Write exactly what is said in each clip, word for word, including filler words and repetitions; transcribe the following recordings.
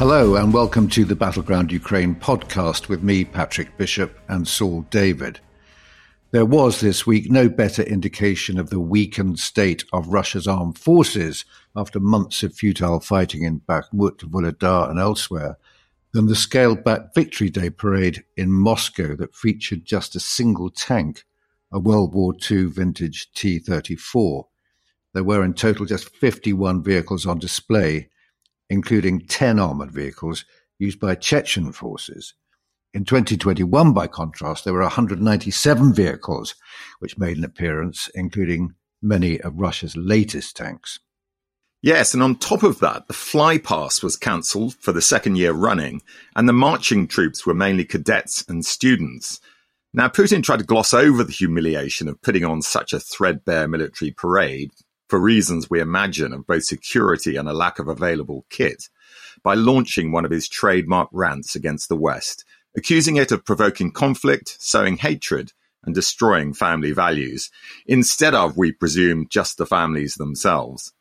Hello and welcome to the Battleground Ukraine podcast with me, Patrick Bishop, and Saul David. There was this week no better indication of the weakened state of Russia's armed forces after months of futile fighting in Bakhmut, Vuhledar and elsewhere than the scaled-back Victory Day parade in Moscow that featured just a single tank, a World War Two vintage T thirty-four. There were in total just fifty-one vehicles on display, including ten armoured vehicles used by Chechen forces. In twenty twenty-one, by contrast, there were one hundred ninety-seven vehicles which made an appearance, including many of Russia's latest tanks. Yes, and on top of that, the flypast was cancelled for the second year running, and the marching troops were mainly cadets and students. Now, Putin tried to gloss over the humiliation of putting on such a threadbare military parade, for reasons we imagine of both security and a lack of available kit, by launching one of his trademark rants against the West, accusing it of provoking conflict, sowing hatred, and destroying family values, instead of, we presume, just the families themselves.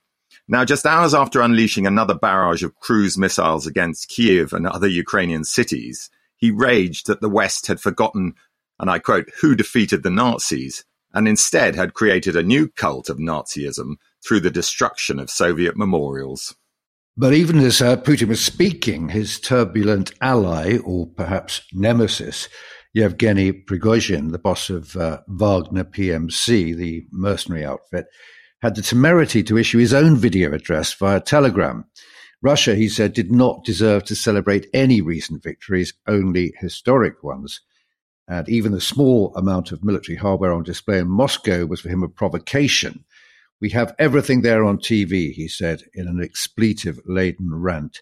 Now, just hours after unleashing another barrage of cruise missiles against Kiev and other Ukrainian cities, he raged that the West had forgotten, and I quote, who defeated the Nazis, and instead had created a new cult of Nazism through the destruction of Soviet memorials. But even as uh, Putin was speaking, his turbulent ally, or perhaps nemesis, Yevgeny Prigozhin, the boss of uh, Wagner P M C, the mercenary outfit, had the temerity to issue his own video address via Telegram. Russia, he said, did not deserve to celebrate any recent victories, only historic ones. And even the small amount of military hardware on display in Moscow was for him a provocation. We have everything there on T V, he said in an expletive-laden rant.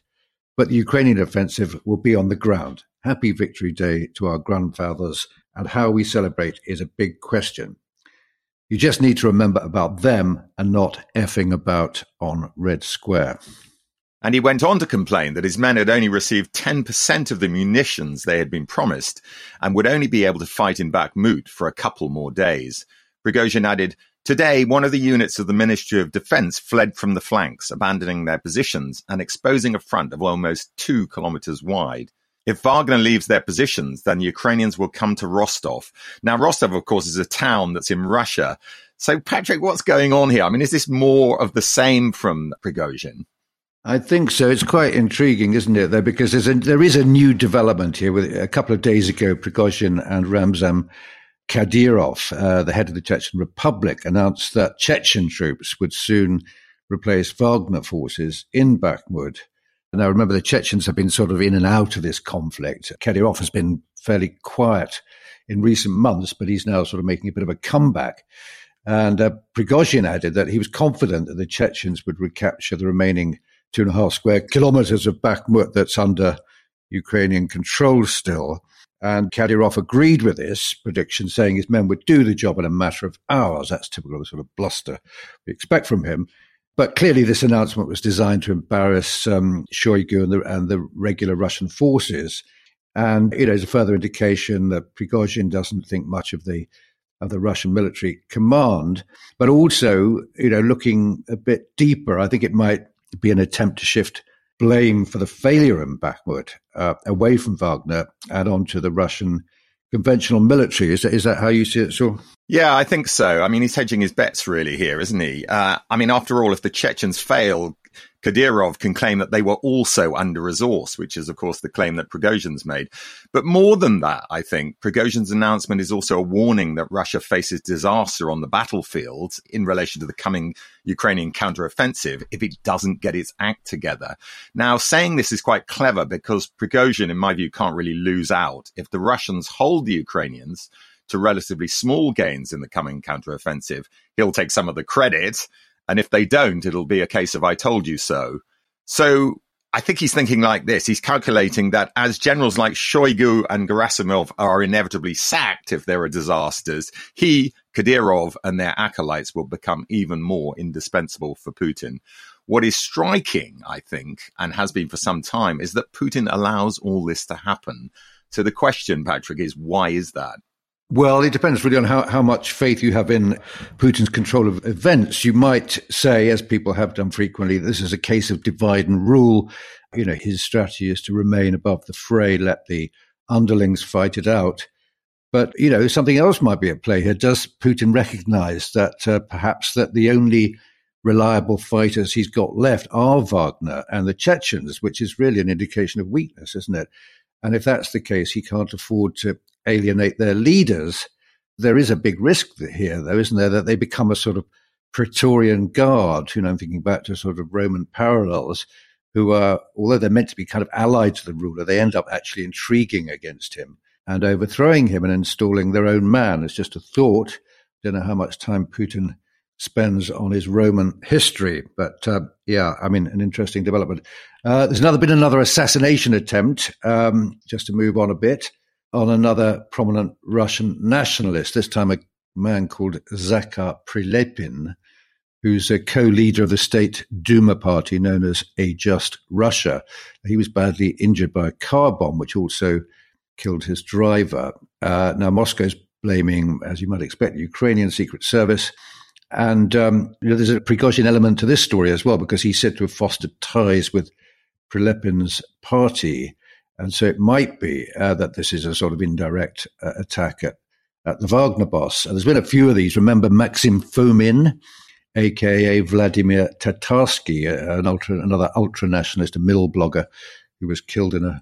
But the Ukrainian offensive will be on the ground. Happy Victory Day to our grandfathers, and how we celebrate is a big question. You just need to remember about them and not effing about on Red Square. And he went on to complain that his men had only received ten percent of the munitions they had been promised and would only be able to fight in Bakhmut for a couple more days. Prigozhin added, today, one of the units of the Ministry of Defense fled from the flanks, abandoning their positions and exposing a front of almost two kilometers wide. If Wagner leaves their positions, then the Ukrainians will come to Rostov. Now, Rostov, of course, is a town that's in Russia. So, Patrick, what's going on here? I mean, is this more of the same from Prigozhin? I think so. It's quite intriguing, isn't it, though, because there's a, there is a new development here. With a couple of days ago, Prigozhin and Ramzan Kadyrov, uh, the head of the Chechen Republic, announced that Chechen troops would soon replace Wagner forces in Bakhmut. Now, remember, the Chechens have been sort of in and out of this conflict. Kadyrov has been fairly quiet in recent months, but he's now sort of making a bit of a comeback. And uh, Prigozhin added that he was confident that the Chechens would recapture the remaining two and a half square kilometres of Bakhmut that's under Ukrainian control still. And Kadyrov agreed with this prediction, saying his men would do the job in a matter of hours. That's typical of the sort of bluster we expect from him. But clearly this announcement was designed to embarrass um, Shoigu and the, and the regular Russian forces. And, you know, it's a further indication that Prigozhin doesn't think much of the of the Russian military command. But also, you know, looking a bit deeper, I think it might be an attempt to shift blame for the failure in Bakhmut uh, away from Wagner and onto the Russian conventional military. Is that, is that how you see it, Saul? Yeah, I think so. I mean, he's hedging his bets really here, isn't he? Uh, I mean, after all, if the Chechens fail, Kadyrov can claim that they were also under-resourced, which is, of course, the claim that Prigozhin's made. But more than that, I think, Prigozhin's announcement is also a warning that Russia faces disaster on the battlefield in relation to the coming Ukrainian counteroffensive if it doesn't get its act together. Now, saying this is quite clever because Prigozhin, in my view, can't really lose out. If the Russians hold the Ukrainians to relatively small gains in the coming counteroffensive, he'll take some of the credit. And if they don't, it'll be a case of I told you so. So I think he's thinking like this. He's calculating that as generals like Shoigu and Gerasimov are inevitably sacked if there are disasters, he, Kadyrov, and their acolytes will become even more indispensable for Putin. What is striking, I think, and has been for some time, is that Putin allows all this to happen. So the question, Patrick, is why is that? Well, it depends really on how, how much faith you have in Putin's control of events. You might say, as people have done frequently, this is a case of divide and rule. You know, his strategy is to remain above the fray, let the underlings fight it out. But, you know, something else might be at play here. Does Putin recognize that uh, perhaps that the only reliable fighters he's got left are Wagner and the Chechens, which is really an indication of weakness, isn't it? And if that's the case, he can't afford to alienate their leaders. There is a big risk here, though, isn't there, that they become a sort of Praetorian Guard, you know, I'm thinking back to sort of Roman parallels, who are, although they're meant to be kind of allied to the ruler, they end up actually intriguing against him and overthrowing him and installing their own man. It's just a thought. I don't know how much time Putin spends on his Roman history, but uh, yeah, I mean, an interesting development. Uh, there's another been another assassination attempt, um, just to move on a bit, on another prominent Russian nationalist, this time a man called Zakhar Prilepin, who's a co-leader of the State Duma Party known as A Just Russia. He was badly injured by a car bomb, which also killed his driver. Uh, now, Moscow's blaming, as you might expect, the Ukrainian Secret Service. And um, you know, there's a Prigozhin element to this story as well, because he's said to have fostered ties with Prilepin's party. And so it might be uh, that this is a sort of indirect uh, attack at, at the Wagner boss. And there's been a few of these. Remember Maxim Fomin, a k a. Vladimir Tatarsky, an ultra, another ultra-nationalist, a mill blogger, who was killed in a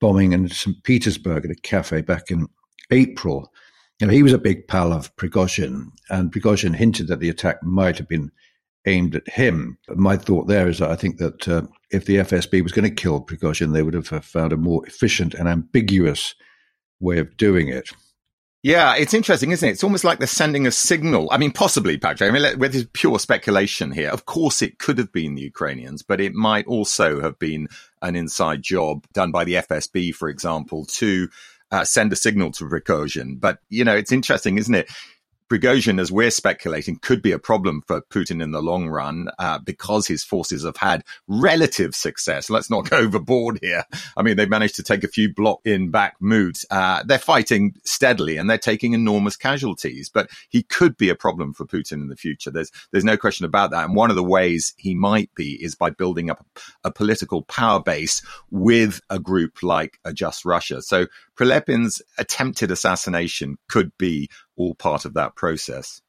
bombing in Saint Petersburg at a cafe back in April. You know, he was a big pal of Prigozhin, and Prigozhin hinted that the attack might have been aimed at him. But my thought there is that I think that uh, if the F S B was going to kill Prigozhin, they would have found a more efficient and ambiguous way of doing it. Yeah, it's interesting, isn't it? It's almost like they're sending a signal. I mean, possibly, Patrick. I mean, there's pure speculation here. Of course, it could have been the Ukrainians, but it might also have been an inside job done by the F S B, for example, to Uh, send a signal to Prigozhin. But, you know, it's interesting, isn't it? Prigozhin, as we're speculating, could be a problem for Putin in the long run uh, because his forces have had relative success. Let's not go overboard here. I mean, they've managed to take a few blocks in Bakhmut. Uh, they're fighting steadily and they're taking enormous casualties, but he could be a problem for Putin in the future. There's there's no question about that. And one of the ways he might be is by building up a political power base with a group like A Just Russia. So Prilepin's attempted assassination could be all part of that process.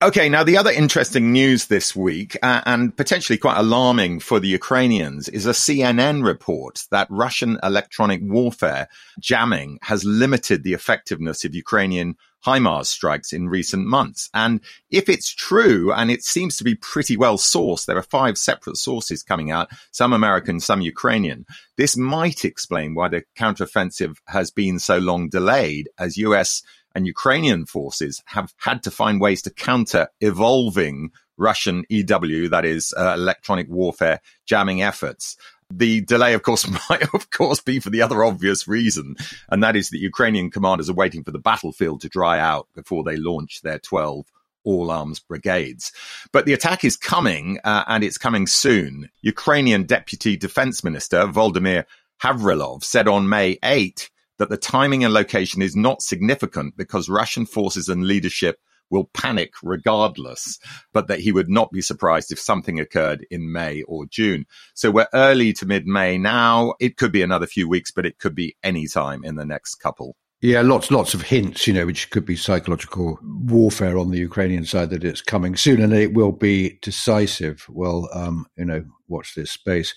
Okay, now the other interesting news this week, uh, and potentially quite alarming for the Ukrainians, is a C N N report that Russian electronic warfare jamming has limited the effectiveness of Ukrainian HIMARS strikes in recent months. And if it's true, and it seems to be pretty well sourced, there are five separate sources coming out, some American, some Ukrainian. This might explain why the counteroffensive has been so long delayed, as U S and Ukrainian forces have had to find ways to counter evolving Russian E W, that is, uh, electronic warfare jamming efforts. The delay, of course, might of course be for the other obvious reason, and that is that Ukrainian commanders are waiting for the battlefield to dry out before they launch their twelve all-arms brigades. But the attack is coming, uh, and it's coming soon. Ukrainian Deputy Defense Minister Volodymyr Havrilov said on May eighth that the timing and location is not significant because Russian forces and leadership will panic regardless, but that he would not be surprised if something occurred in May or June. So we're early to mid-May now. It could be another few weeks, but it could be any time in the next couple. Yeah, lots, lots of hints, you know, which could be psychological warfare on the Ukrainian side that it's coming soon and it will be decisive. Well, um, you know, watch this space.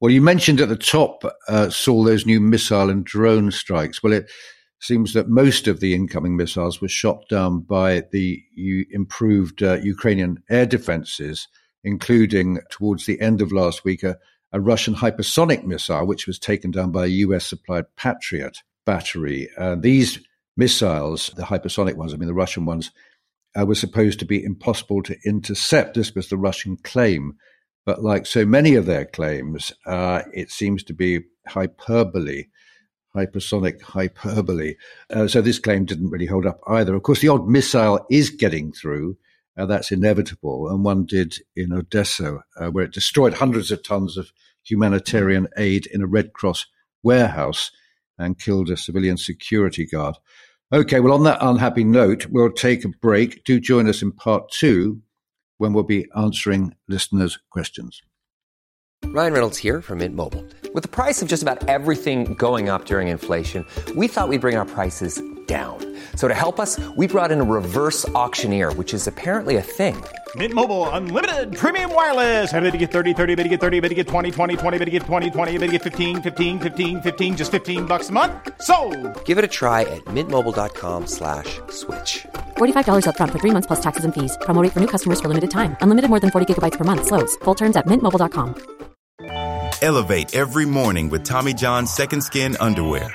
Well, you mentioned at the top, uh, Saul, those new missile and drone strikes. Well, it seems that most of the incoming missiles were shot down by the u- improved uh, Ukrainian air defenses, including towards the end of last week, a, a Russian hypersonic missile, which was taken down by a U S-supplied Patriot battery. Uh, these missiles, the hypersonic ones, I mean the Russian ones, uh, were supposed to be impossible to intercept. This was the Russian claim. But like so many of their claims, uh, it seems to be hyperbole, hypersonic hyperbole. Uh, so this claim didn't really hold up either. Of course, the odd missile is getting through. Uh, that's inevitable. And one did in Odessa, uh, where it destroyed hundreds of tons of humanitarian aid in a Red Cross warehouse and killed a civilian security guard. Okay, well, on that unhappy note, we'll take a break. Do join us in part two, when we'll be answering listeners' questions. Ryan Reynolds here from Mint Mobile. With the price of just about everything going up during inflation, we thought we'd bring our prices down. So to help us, we brought in a reverse auctioneer, which is apparently a thing. Mint Mobile Unlimited Premium Wireless. How to get thirty, thirty, how to get thirty, how to get twenty, twenty, twenty, how to get twenty, twenty, how to get fifteen, fifteen, fifteen, fifteen, just fifteen bucks a month? Sold! Give it a try at mintmobile.com slash switch. forty-five dollars up front for three months plus taxes and fees. Promo rate for new customers for limited time. Unlimited more than forty gigabytes per month. Slows full terms at mint mobile dot com. Elevate every morning with Tommy John's Second Skin Underwear.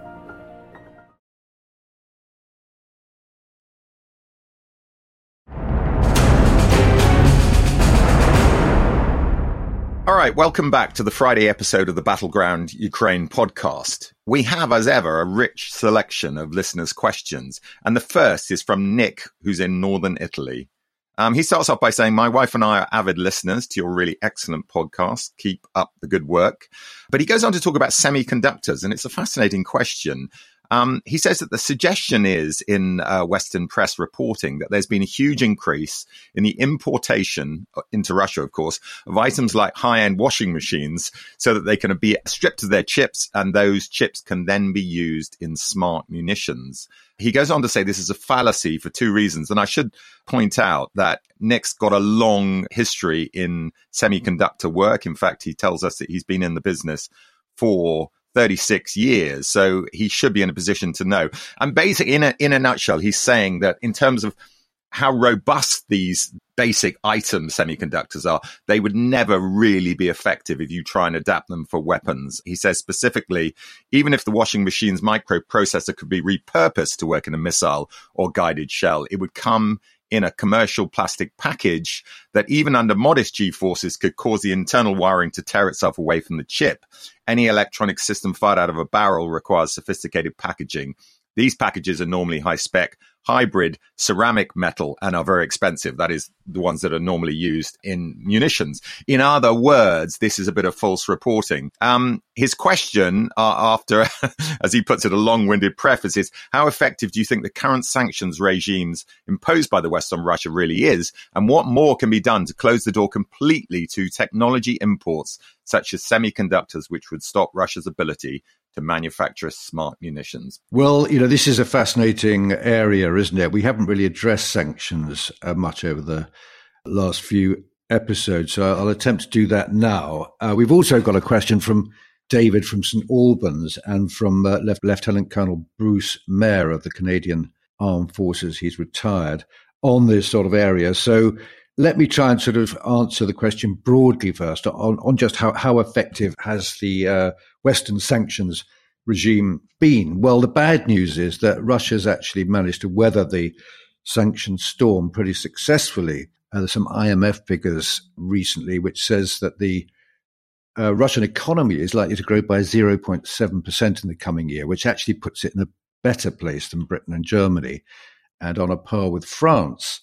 All right, welcome back to the Friday episode of the Battleground Ukraine podcast. We have, as ever, a rich selection of listeners' questions. And the first is from Nick, who's in northern Italy. Um, he starts off by saying, my wife and I are avid listeners to your really excellent podcast. Keep up the good work. But he goes on to talk about semiconductors, and it's a fascinating question. Um, he says that the suggestion is in uh, Western press reporting that there's been a huge increase in the importation into Russia, of course, of items like high-end washing machines so that they can be stripped of their chips and those chips can then be used in smart munitions. He goes on to say this is a fallacy for two reasons. And I should point out that Nick's got a long history in semiconductor work. In fact, he tells us that he's been in the business for thirty-six years, so he should be in a position to know. And basically, in a, in a nutshell, he's saying that in terms of how robust these basic item semiconductors are, they would never really be effective if you try and adapt them for weapons. He says specifically, even if the washing machine's microprocessor could be repurposed to work in a missile or guided shell, it would come in a commercial plastic package that even under modest G-forces could cause the internal wiring to tear itself away from the chip. Any electronic system fired out of a barrel requires sophisticated packaging. These packages are normally high-spec, hybrid, ceramic metal, and are very expensive. That is, the ones that are normally used in munitions. In other words, this is a bit of false reporting. Um, his question, uh, after, as he puts it, a long-winded preface, is how effective do you think the current sanctions regimes imposed by the West on Russia really is, and what more can be done to close the door completely to technology imports, such as semiconductors, which would stop Russia's ability to manufacture smart munitions? Well, you know, this is a fascinating area, isn't it? We haven't really addressed sanctions uh, much over the last few episode, so I'll attempt to do that now. Uh, we've also got a question from David from Saint Albans and from uh, Lef- Lieutenant Colonel Bruce Mayer of the Canadian Armed Forces. He's retired on this sort of area. So let me try and sort of answer the question broadly first on, on just how, how effective has the uh, Western sanctions regime been. Well, the bad news is that Russia's actually managed to weather the sanction storm pretty successfully. Uh, there's some I M F figures recently which says that the uh, Russian economy is likely to grow by zero point seven percent in the coming year, which actually puts it in a better place than Britain and Germany and on a par with France.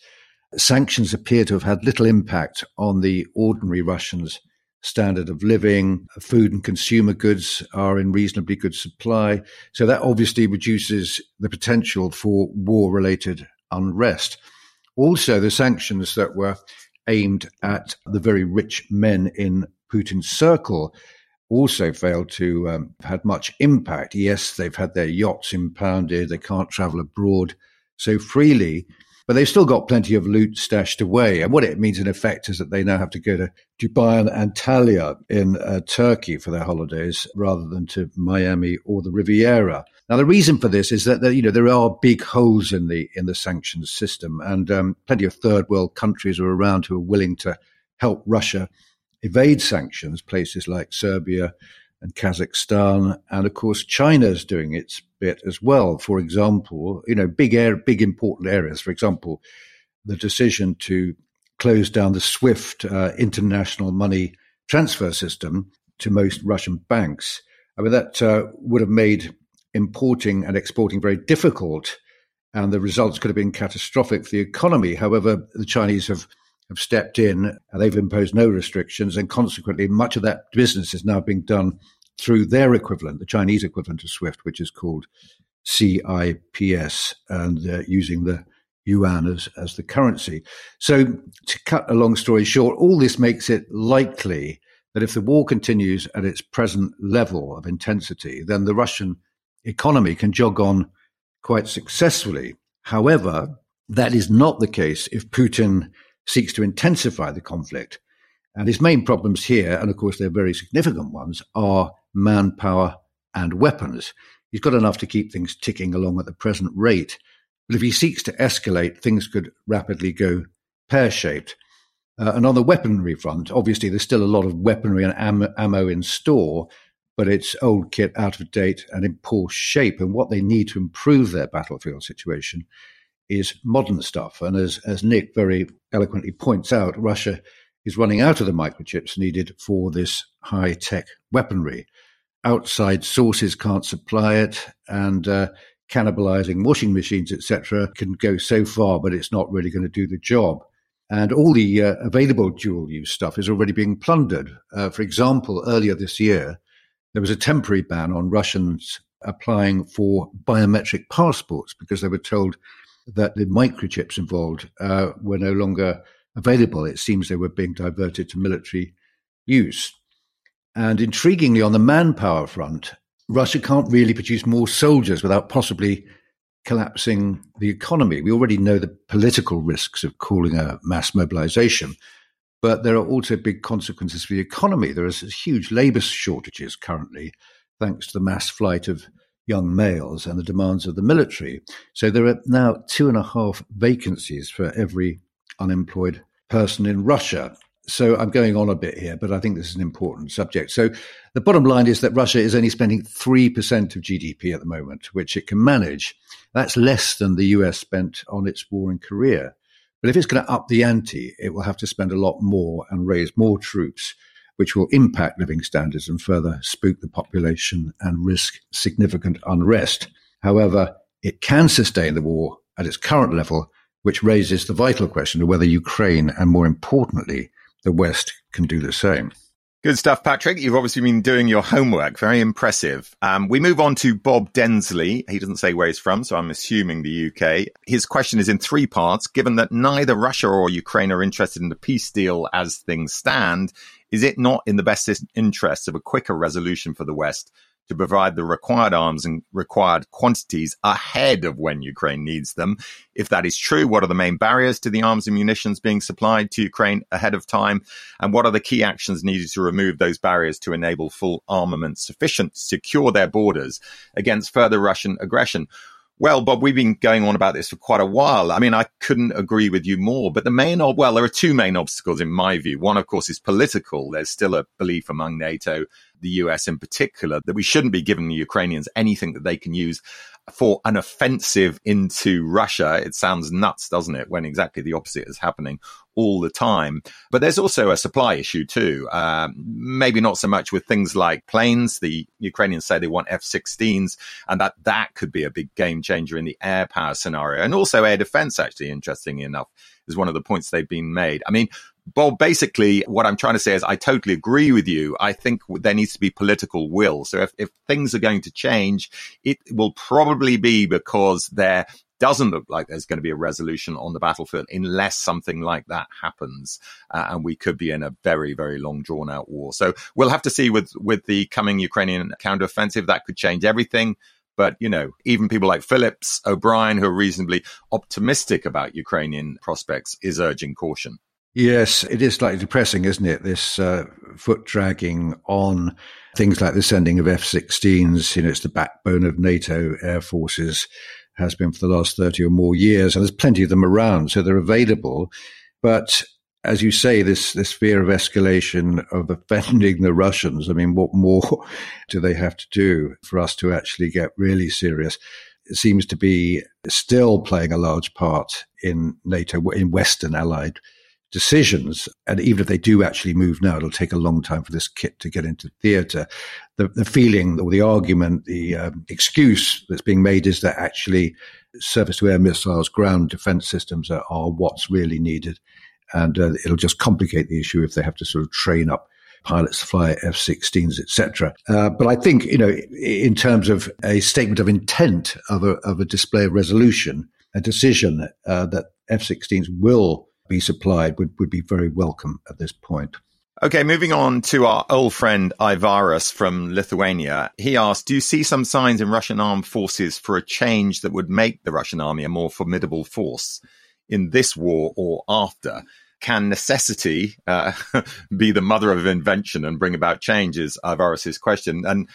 Sanctions appear to have had little impact on the ordinary Russians' standard of living. Food and consumer goods are in reasonably good supply. So that obviously reduces the potential for war-related unrest. Also, the sanctions that were aimed at the very rich men in Putin's circle also failed to um, have much impact. Yes, they've had their yachts impounded. They can't travel abroad so freely, but they've still got plenty of loot stashed away. And what it means, in effect, is that they now have to go to Dubai and Antalya in uh, Turkey for their holidays rather than to Miami or the Riviera. Now, the reason for this is that, you know, there are big holes in the in the sanctions system, and um, plenty of third world countries are around who are willing to help Russia evade sanctions, places like Serbia and Kazakhstan, and of course China's doing its bit as well. For example, you know, big air, big important areas. For example, the decision to close down the SWIFT uh, international money transfer system to most Russian banks. I mean, that uh, would have made importing and exporting very difficult, and the results could have been catastrophic for the economy. However, the Chinese have have stepped in, and they've imposed no restrictions, and consequently much of that business is now being done through their equivalent, the Chinese equivalent of SWIFT, which is called C I P S, and uh, using the yuan as, as the currency. So to cut a long story short, all this makes it likely that if the war continues at its present level of intensity, then the Russian economy can jog on quite successfully. However, that is not the case if Putin seeks to intensify the conflict. And his main problems here, and of course they're very significant ones, are manpower and weapons. He's got enough to keep things ticking along at the present rate, but if he seeks to escalate, things could rapidly go pear-shaped. Uh, and on the weaponry front, obviously there's still a lot of weaponry and am- ammo in store, but it's old kit, out of date, and in poor shape. And what they need to improve their battlefield situation is modern stuff. And as, as Nick very eloquently points out, Russia is running out of the microchips needed for this high-tech weaponry. Outside sources can't supply it, and uh, cannibalizing washing machines, et cetera, can go so far, but it's not really going to do the job. And all the uh, available dual-use stuff is already being plundered. Uh, for example, earlier this year, there was a temporary ban on Russians applying for biometric passports because they were told that the microchips involved uh, were no longer available. It seems they were being diverted to military use. And intriguingly, on the manpower front, Russia can't really produce more soldiers without possibly collapsing the economy. We already know the political risks of calling a mass mobilization, but there are also big consequences for the economy. There are huge labor shortages currently, thanks to the mass flight of young males and the demands of the military. So there are now two and a half vacancies for every unemployed person in Russia. So I'm going on a bit here, but I think this is an important subject. So the bottom line is that Russia is only spending three percent of G D P at the moment, which it can manage. That's less than the U S spent on its war in Korea. But if it's going to up the ante, it will have to spend a lot more and raise more troops, which will impact living standards and further spook the population and risk significant unrest. However, it can sustain the war at its current level, which raises the vital question of whether Ukraine and, more importantly, the West can do the same. Good stuff, Patrick. You've obviously been doing your homework. Very impressive. Um, we move on to Bob Densley. He doesn't say where he's from, so I'm assuming the U K. His question is in three parts. Given that neither Russia or Ukraine are interested in the peace deal as things stand, is it not in the best interest of a quicker resolution for the West to provide the required arms and required quantities ahead of when Ukraine needs them. If that is true, what are the main barriers to the arms and munitions being supplied to Ukraine ahead of time? And what are the key actions needed to remove those barriers to enable full armament sufficient to secure their borders against further Russian aggression? Well, Bob, we've been going on about this for quite a while. I mean, I couldn't agree with you more. But the main, ob- well, there are two main obstacles in my view. One, of course, is political. There's still a belief among NATO, the U S in particular, that we shouldn't be giving the Ukrainians anything that they can use for an offensive into Russia. It sounds nuts, doesn't it, when exactly the opposite is happening all the time. But there's also a supply issue too, uh, maybe not so much with things like planes. The Ukrainians say they want F sixteens, and that that could be a big game changer in the air power scenario. And also air defense, actually, interestingly enough, is one of the points they've been made. I mean, Bob, basically, what I'm trying to say is I totally agree with you. I think there needs to be political will. So if, if things are going to change, it will probably be because there doesn't look like there's going to be a resolution on the battlefield unless something like that happens. Uh, and we could be in a very, very long, drawn-out war. So we'll have to see with, with the coming Ukrainian counteroffensive. That could change everything. But, you know, even people like Phillips, O'Brien, who are reasonably optimistic about Ukrainian prospects, is urging caution. Yes, it is slightly depressing, isn't it? This uh, foot dragging on things like the sending of F sixteens. You know, it's the backbone of NATO air forces, has been for the last thirty or more years, and there's plenty of them around, so they're available. But as you say, this this fear of escalation, of offending the Russians. I mean, what more do they have to do for us to actually get really serious? It seems to be still playing a large part in NATO, in Western allied decisions. And even if they do actually move now, it'll take a long time for this kit to get into theatre. The, the feeling or the argument, the um, excuse that's being made is that actually surface-to-air missiles, ground defence systems are, are what's really needed. And uh, it'll just complicate the issue if they have to sort of train up pilots to fly F sixteens, et cetera. Uh, but I think, you know, in terms of a statement of intent of a, of a display of resolution, a decision uh, that F sixteens will be supplied would, would be very welcome at this point. Okay, moving on to our old friend Ivaras from Lithuania. He asked, do you see some signs in Russian armed forces for a change that would make the Russian army a more formidable force in this war or after? Can necessity uh, be the mother of invention and bring about changes? Ivaras' question. And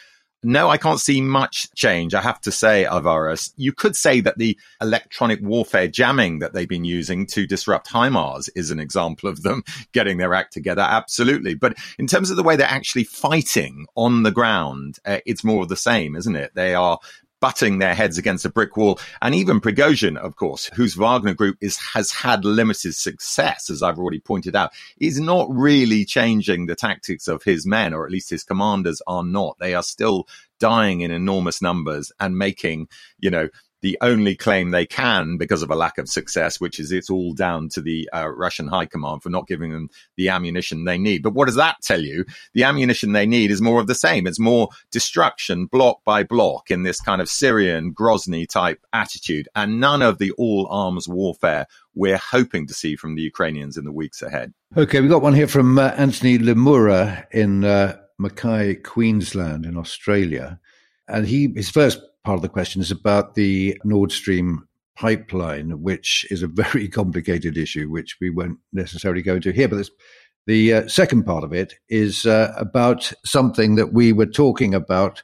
no, I can't see much change, I have to say, Ivaras. You could say that the electronic warfare jamming that they've been using to disrupt HIMARS is an example of them getting their act together, absolutely. But in terms of the way they're actually fighting on the ground, uh, it's more of the same, isn't it? They are butting their heads against a brick wall. And even Prigozhin, of course, whose Wagner group is has had limited success, as I've already pointed out, is not really changing the tactics of his men, or at least his commanders are not. They are still dying in enormous numbers and making, you know, the only claim they can because of a lack of success, which is it's all down to the uh, Russian high command for not giving them the ammunition they need. But what does that tell you? The ammunition they need is more of the same. It's more destruction block by block in this kind of Syrian Grozny type attitude, and none of the all arms warfare we're hoping to see from the Ukrainians in the weeks ahead. Okay, we've got one here from uh, Anthony Lemura in uh, Mackay, Queensland in Australia. And he his first part of the question is about the Nord Stream pipeline, which is a very complicated issue, which we won't necessarily go into here. But this, the uh, second part of it is uh, about something that we were talking about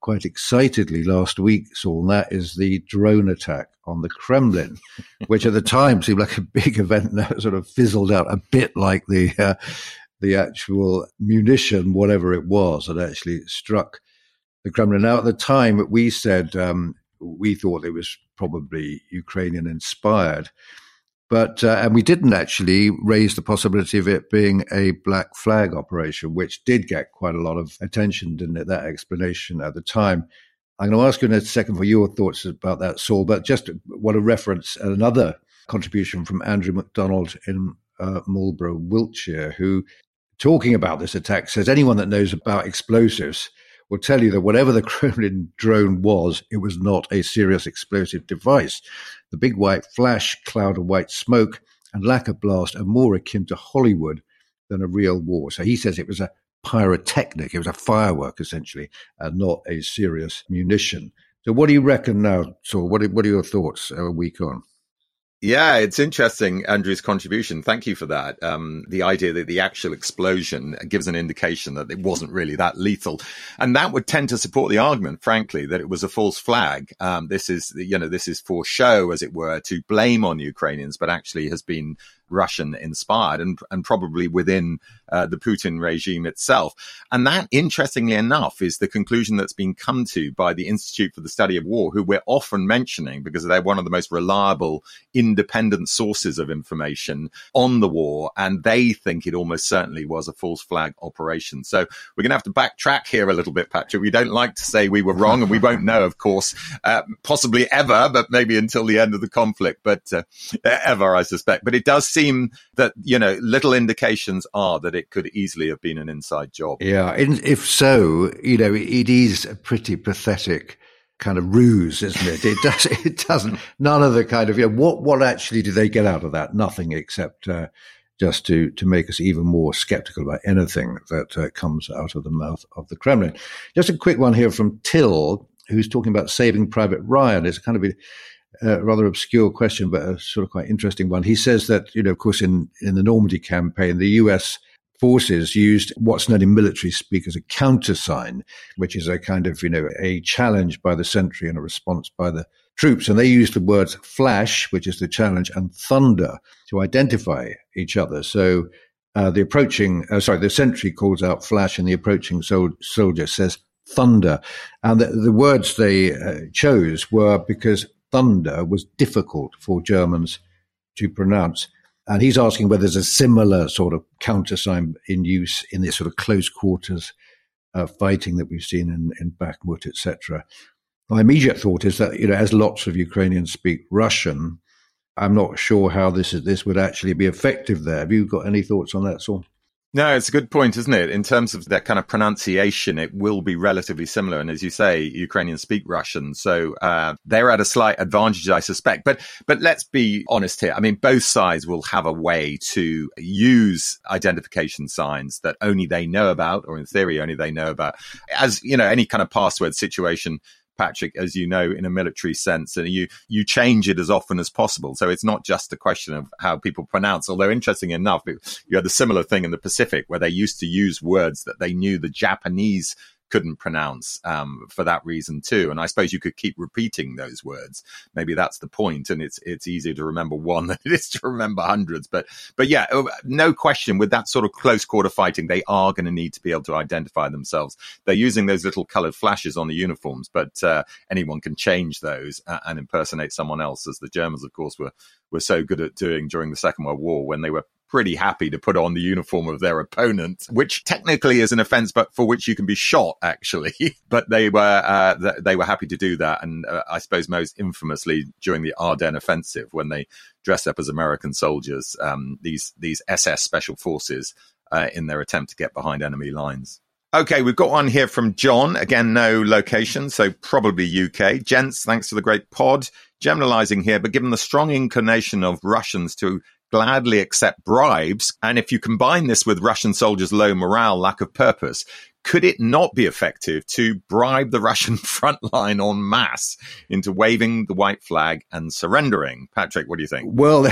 quite excitedly last week, Saul, and that is the drone attack on the Kremlin, which at the time seemed like a big event, and that sort of fizzled out a bit like the, uh, the actual munition, whatever it was, that actually struck the Kremlin. Now, at the time, we said um, we thought it was probably Ukrainian-inspired, but uh, and we didn't actually raise the possibility of it being a black flag operation, which did get quite a lot of attention, didn't it, that explanation at the time. I'm going to ask you in a second for your thoughts about that, Saul, but just want to reference another contribution from Andrew MacDonald in uh, Marlborough, Wiltshire, who, talking about this attack, says anyone that knows about explosives will tell you that whatever the Kremlin drone was, it was not a serious explosive device. The big white flash, cloud of white smoke, and lack of blast are more akin to Hollywood than a real war. So he says it was a pyrotechnic. It was a firework, essentially, and not a serious munition. So what do you reckon now, Saul? What are, what are your thoughts a week on? Yeah, it's interesting, Andrew's contribution. Thank you for that. Um, the idea that the actual explosion gives an indication that it wasn't really that lethal. And that would tend to support the argument, frankly, that it was a false flag. Um, this is, you know, this is for show, as it were, to blame on Ukrainians, but actually has been Russian inspired and, and probably within uh, the Putin regime itself. And that, interestingly enough, is the conclusion that's been come to by the Institute for the Study of War, who we're often mentioning because they're one of the most reliable independent sources of information on the war. And they think it almost certainly was a false flag operation. So we're going to have to backtrack here a little bit, Patrick. We don't like to say we were wrong, and we won't know, of course, uh, possibly ever, but maybe until the end of the conflict, but uh, ever, I suspect. But it does seem seem that, you know, little indications are that it could easily have been an inside job. Yeah, and if so, you know, it is a pretty pathetic kind of ruse, isn't it? It does, it doesn't. None of the kind of, you know, what what actually do they get out of that? Nothing, except uh, just to to make us even more skeptical about anything that uh, comes out of the mouth of the Kremlin. Just a quick one here from Till, who's talking about Saving Private Ryan. It's kind of a A uh, rather obscure question, but a sort of quite interesting one. He says that, you know, of course, in, in the Normandy campaign, the U S forces used what's known in military speak as a countersign, which is a kind of, you know, a challenge by the sentry and a response by the troops. And they used the words flash, which is the challenge, and thunder to identify each other. So uh, the approaching, uh, sorry, the sentry calls out flash and the approaching sol- soldier says thunder. And the, the words they uh, chose were because thunder was difficult for Germans to pronounce. And he's asking whether there's a similar sort of countersign in use in this sort of close quarters uh, fighting that we've seen in, in Bakhmut, et cetera. My immediate thought is that, you know, as lots of Ukrainians speak Russian, I'm not sure how this is, this would actually be effective there. Have you got any thoughts on that, Saul? No, it's a good point, isn't it? In terms of that kind of pronunciation, it will be relatively similar. And as you say, Ukrainians speak Russian, so uh, they're at a slight advantage, I suspect. But but let's be honest here. I mean, both sides will have a way to use identification signs that only they know about, or in theory, only they know about. As you know, any kind of password situation, Patrick, as you know, in a military sense, and you you change it as often as possible. So it's not just a question of how people pronounce, although interesting enough, it, you had a similar thing in the Pacific where they used to use words that they knew the Japanese couldn't pronounce um, for that reason too. And I suppose you could keep repeating those words. Maybe that's the point. And it's it's easier to remember one than it is to remember hundreds. But but yeah, no question, with that sort of close quarter fighting, they are going to need to be able to identify themselves. They're using those little coloured flashes on the uniforms, but uh, anyone can change those uh, and impersonate someone else, as the Germans, of course, were were so good at doing during the Second World War, when they were pretty happy to put on the uniform of their opponent, which technically is an offense, but for which you can be shot, actually. But they were uh, th- they were happy to do that. And uh, I suppose most infamously during the Ardennes offensive, when they dressed up as American soldiers, um, these, these S S special forces uh, in their attempt to get behind enemy lines. Okay, we've got one here from John. Again, no location, so probably U K. Gents, thanks for the great pod. Generalizing here, but given the strong inclination of Russians to gladly accept bribes, and if you combine this with Russian soldiers' low morale, lack of purpose, could it not be effective to bribe the Russian front line en masse into waving the white flag and surrendering? Patrick, what do you think? Well,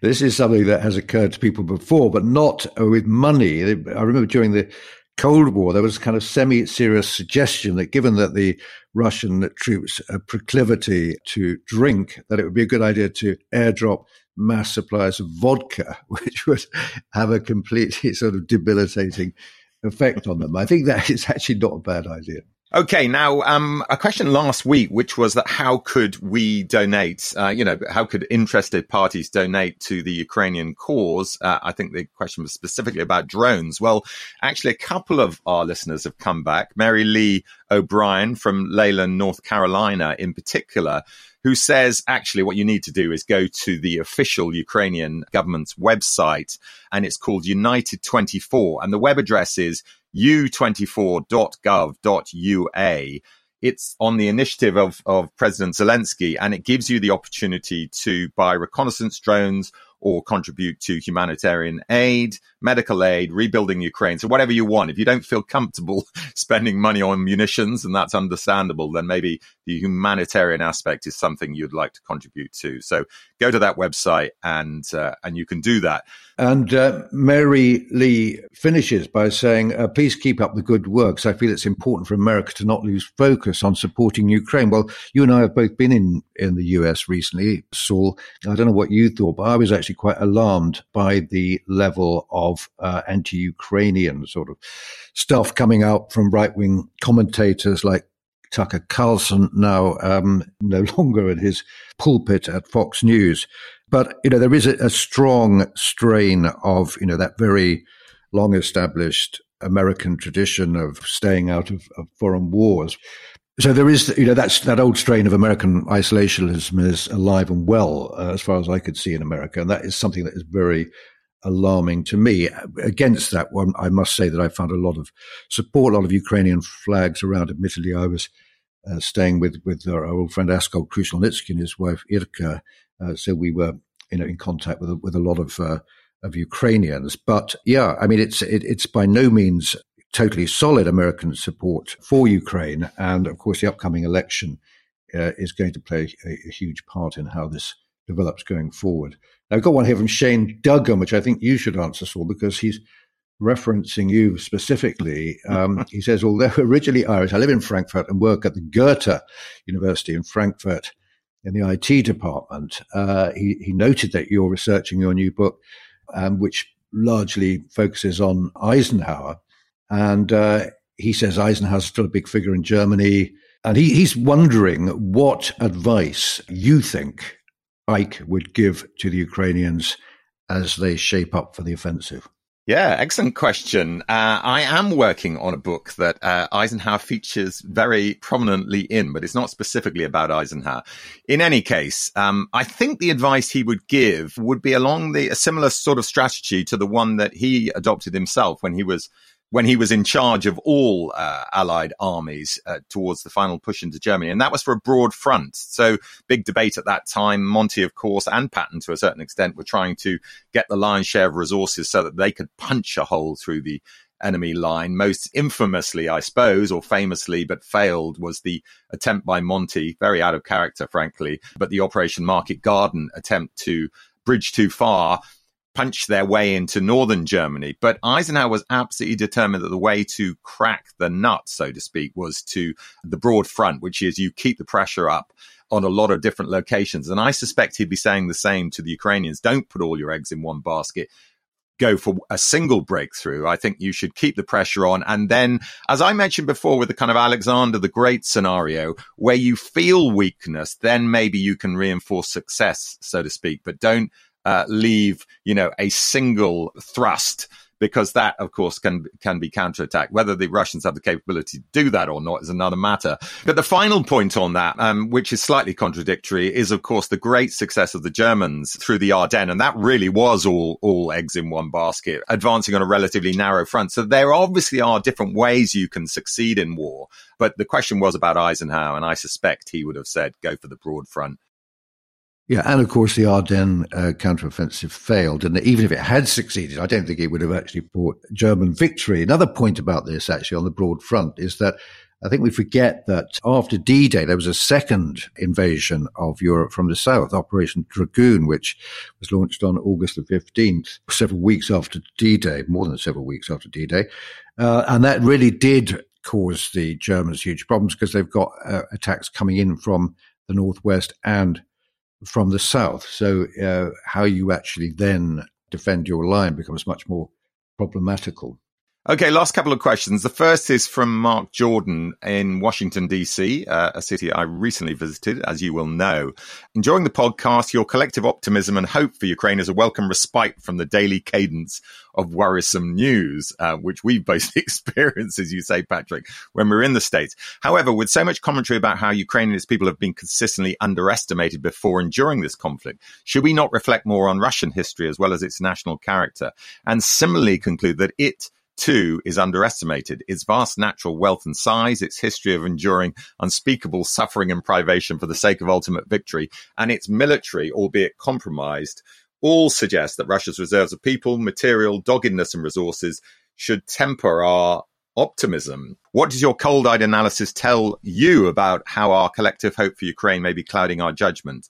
this is something that has occurred to people before, but not with money. I remember during the Cold War, there was a kind of semi-serious suggestion that, given that the Russian troops' proclivity to drink, that it would be a good idea to airdrop mass supplies of vodka, which would have a completely sort of debilitating effect on them. I think that is actually not a bad idea. Okay, now, um, a question last week, which was that how could we donate, uh, you know, how could interested parties donate to the Ukrainian cause? Uh, I think the question was specifically about drones. Well, actually, a couple of our listeners have come back. Mary Lee O'Brien from Leyland, North Carolina, in particular, who says, actually, what you need to do is go to the official Ukrainian government's website, and it's called United twenty-four. And the web address is u twenty-four dot gov dot u a. It's on the initiative of, of President Zelensky, and it gives you the opportunity to buy reconnaissance drones or contribute to humanitarian aid, medical aid, rebuilding Ukraine. So whatever you want, if you don't feel comfortable spending money on munitions, and that's understandable, then maybe the humanitarian aspect is something you'd like to contribute to. So go to that website and uh, and you can do that. And uh, Mary Lee finishes by saying, uh, please keep up the good works. I feel it's important for America to not lose focus on supporting Ukraine. Well, you and I have both been in, in the U S recently, Saul. I don't know what you thought, but I was actually quite alarmed by the level of uh, anti-Ukrainian sort of stuff coming out from right-wing commentators like Tucker Carlson, now um, no longer in his pulpit at Fox News. But, you know, there is a, a strong strain of, you know, that very long-established American tradition of staying out of, of foreign wars. So there is, you know, that's, that old strain of American isolationism is alive and well, uh, as far as I could see in America. And that is something that is very alarming to me. Against that one, I must say that I found a lot of support, a lot of Ukrainian flags around. Admittedly, I was uh, staying with, with our old friend Askol Krushelnitsky and his wife Irka. Uh, so we were, you know, in contact with, with a lot of, uh, of Ukrainians. But yeah, I mean, it's, it, it's by no means totally solid American support for Ukraine. And of course, the upcoming election uh, is going to play a, a huge part in how this develops going forward. Now, I've got one here from Shane Duggan, which I think you should answer, Saul, because he's referencing you specifically. Um, he says, although originally Irish, I live in Frankfurt and work at the Goethe University in Frankfurt in the I T department. Uh, he, he noted that you're researching your new book, um, which largely focuses on Eisenhower. And uh, he says Eisenhower's still a big figure in Germany. And he, he's wondering what advice you think Ike would give to the Ukrainians as they shape up for the offensive. Yeah, excellent question. Uh, I am working on a book that uh, Eisenhower features very prominently in, but it's not specifically about Eisenhower. In any case, um, I think the advice he would give would be along the a similar sort of strategy to the one that he adopted himself when he was when he was in charge of all uh, Allied armies uh, towards the final push into Germany. And that was for a broad front. So big debate at that time. Monty, of course, and Patton, to a certain extent, were trying to get the lion's share of resources so that they could punch a hole through the enemy line. Most infamously, I suppose, or famously, but failed, was the attempt by Monty, very out of character, frankly, but the Operation Market Garden attempt to bridge too far, punch their way into northern Germany. But Eisenhower was absolutely determined that the way to crack the nut, so to speak, was to the broad front, which is you keep the pressure up on a lot of different locations. And I suspect he'd be saying the same to the Ukrainians. Don't put all your eggs in one basket. Go for a single breakthrough. I think you should keep the pressure on. And then, as I mentioned before, with the kind of Alexander the Great scenario, where you feel weakness, then maybe you can reinforce success, so to speak. But don't Uh, leave, you know, a single thrust, because that, of course, can can be counterattacked. Whether the Russians have the capability to do that or not is another matter. But the final point on that, um, which is slightly contradictory, is, of course, the great success of the Germans through the Ardennes. And that really was all all eggs in one basket, advancing on a relatively narrow front. So there obviously are different ways you can succeed in war. But the question was about Eisenhower, and I suspect he would have said, go for the broad front. Yeah, and of course the Ardennes uh, counteroffensive failed, and even if it had succeeded, I don't think it would have actually brought German victory. Another point about this, actually, on the broad front, is that I think we forget that after D-Day, there was a second invasion of Europe from the south, Operation Dragoon, which was launched on August the fifteenth, several weeks after D-Day, more than several weeks after D-Day, uh, and that really did cause the Germans huge problems, because they've got uh, attacks coming in from the northwest and from the south. So uh, how you actually then defend your line becomes much more problematical. Okay, last couple of questions. The first is from Mark Jordan in Washington, D C, uh, a city I recently visited, as you will know. Enjoying the podcast, your collective optimism and hope for Ukraine is a welcome respite from the daily cadence of worrisome news, uh, which we basically experience, as you say, Patrick, when we're in the States. However, with so much commentary about how Ukraine and its people have been consistently underestimated before and during this conflict, should we not reflect more on Russian history as well as its national character, and similarly conclude that it too is underestimated, its vast natural wealth and size, its history of enduring unspeakable suffering and privation for the sake of ultimate victory, and its military, albeit compromised, all suggest that Russia's reserves of people, material, doggedness and resources should temper our optimism. What does your cold-eyed analysis tell you about how our collective hope for Ukraine may be clouding our judgment?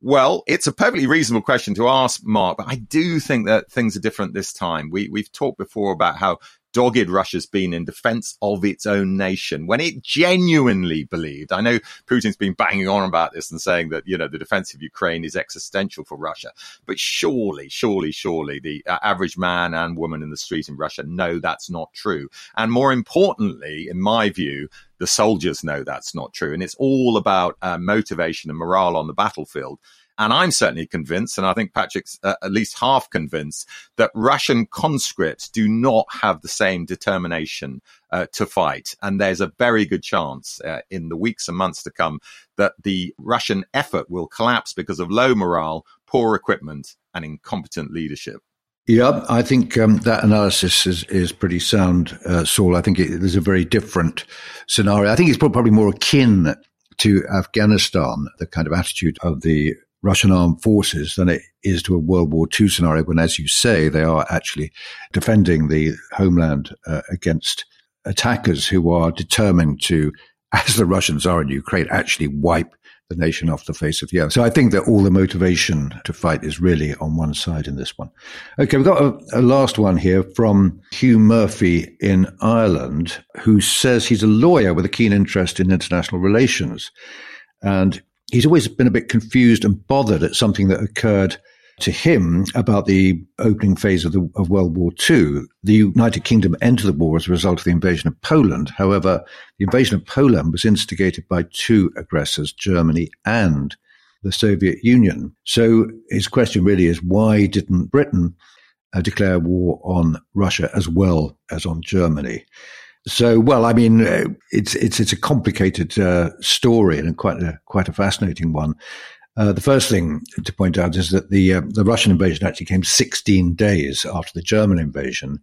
Well, it's a perfectly reasonable question to ask, Mark, but I do think that things are different this time. We, we've talked before about how dogged Russia's been in defense of its own nation when it genuinely believed. I know Putin's been banging on about this and saying that, you know, the defense of Ukraine is existential for Russia. But surely, surely, surely the uh, average man and woman in the street in Russia know that's not true. And more importantly, in my view, the soldiers know that's not true. And it's all about uh, motivation and morale on the battlefield. And I'm certainly convinced, and I think Patrick's uh, at least half convinced, that Russian conscripts do not have the same determination uh, to fight. And there's a very good chance uh, in the weeks and months to come that the Russian effort will collapse because of low morale, poor equipment, and incompetent leadership. Yeah, I think um, that analysis is, is pretty sound, uh, Saul. I think it is a very different scenario. I think it's probably more akin to Afghanistan, the kind of attitude of the Russian armed forces, than it is to a World War Two scenario when, as you say, they are actually defending the homeland uh, against attackers who are determined to, as the Russians are in Ukraine, actually wipe the nation off the face of the earth. So I think that all the motivation to fight is really on one side in this one. Okay, we've got a, a last one here from Hugh Murphy in Ireland, who says he's a lawyer with a keen interest in international relations. And he's always been a bit confused and bothered at something that occurred to him about the opening phase of, the, of World War Two. The United Kingdom entered the war as a result of the invasion of Poland. However, the invasion of Poland was instigated by two aggressors, Germany and the Soviet Union. So his question really is, why didn't Britain uh, declare war on Russia as well as on Germany? So, well, I mean, it's it's it's a complicated uh, story and quite a quite a fascinating one. Uh, the first thing to point out is that the uh, the Russian invasion actually came sixteen days after the German invasion,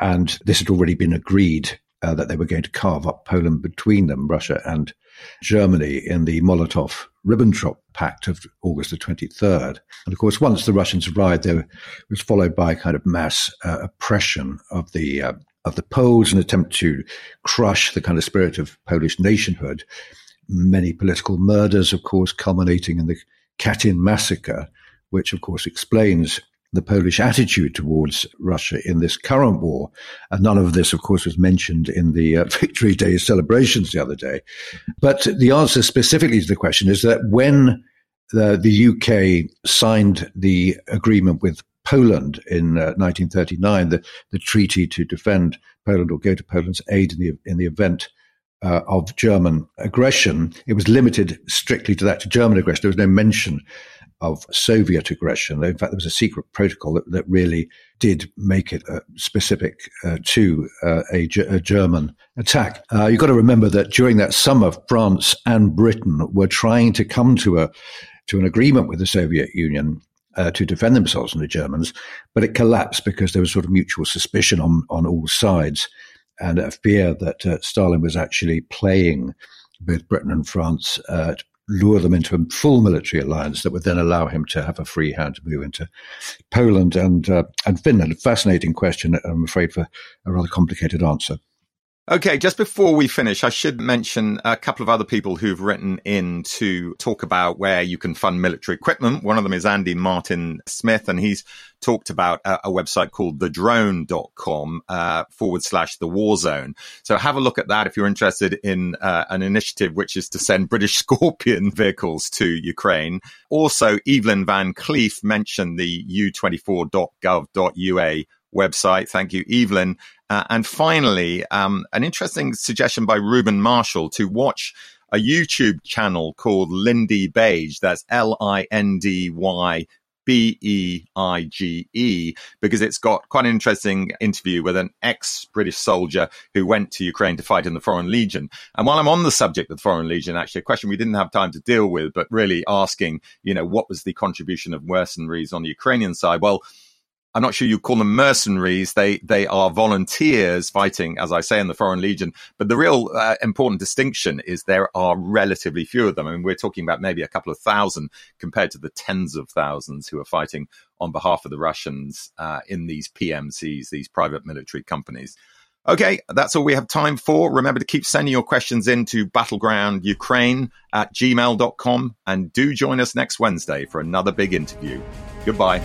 and this had already been agreed uh, that they were going to carve up Poland between them, Russia and Germany, in the Molotov-Ribbentrop Pact of August the twenty-third. And of course, once the Russians arrived, there was followed by a kind of mass uh, oppression of the uh, of the Poles, an attempt to crush the kind of spirit of Polish nationhood. Many political murders, of course, culminating in the Katyn massacre, which, of course, explains the Polish attitude towards Russia in this current war. And none of this, of course, was mentioned in the uh, Victory Day celebrations the other day. But the answer specifically to the question is that when the, the U K signed the agreement with Poland in uh, nineteen thirty-nine, the, the treaty to defend Poland or go to Poland's aid in the in the event uh, of German aggression, it was limited strictly to that, to German aggression. There was no mention of Soviet aggression. In fact, there was a secret protocol that, that really did make it uh, specific uh, to uh, a, G- a German attack. Uh, you've got to remember that during that summer, France and Britain were trying to come to a to an agreement with the Soviet Union Uh, to defend themselves from the Germans, but it collapsed because there was sort of mutual suspicion on, on all sides and a fear that uh, Stalin was actually playing both Britain and France uh, to lure them into a full military alliance that would then allow him to have a free hand to move into Poland and, uh, and Finland. A fascinating question, I'm afraid, for a rather complicated answer. Okay, just before we finish, I should mention a couple of other people who've written in to talk about where you can fund military equipment. One of them is Andy Martin Smith, and he's talked about a, a website called the drone dot com uh, forward slash the war zone. So have a look at that if you're interested in uh, an initiative which is to send British Scorpion vehicles to Ukraine. Also, Evelyn Van Cleef mentioned the u twenty-four dot gov dot u a website. Thank you, Evelyn. Uh, and finally, um, an interesting suggestion by Ruben Marshall to watch a YouTube channel called Lindy Beige. That's L I N D Y B E I G E, because it's got quite an interesting interview with an ex-British soldier who went to Ukraine to fight in the Foreign Legion. And while I'm on the subject of the Foreign Legion, actually a question we didn't have time to deal with, but really asking, you know, what was the contribution of mercenaries on the Ukrainian side? Well, I'm not sure you call them mercenaries. They they are volunteers fighting, as I say, in the Foreign Legion. But the real uh, important distinction is there are relatively few of them. I mean, we're talking about maybe a couple of thousand compared to the tens of thousands who are fighting on behalf of the Russians uh, in these P M Cs, these private military companies. Okay, that's all we have time for. Remember to keep sending your questions in to battleground ukraine at gmail dot com, and do join us next Wednesday for another big interview. Goodbye.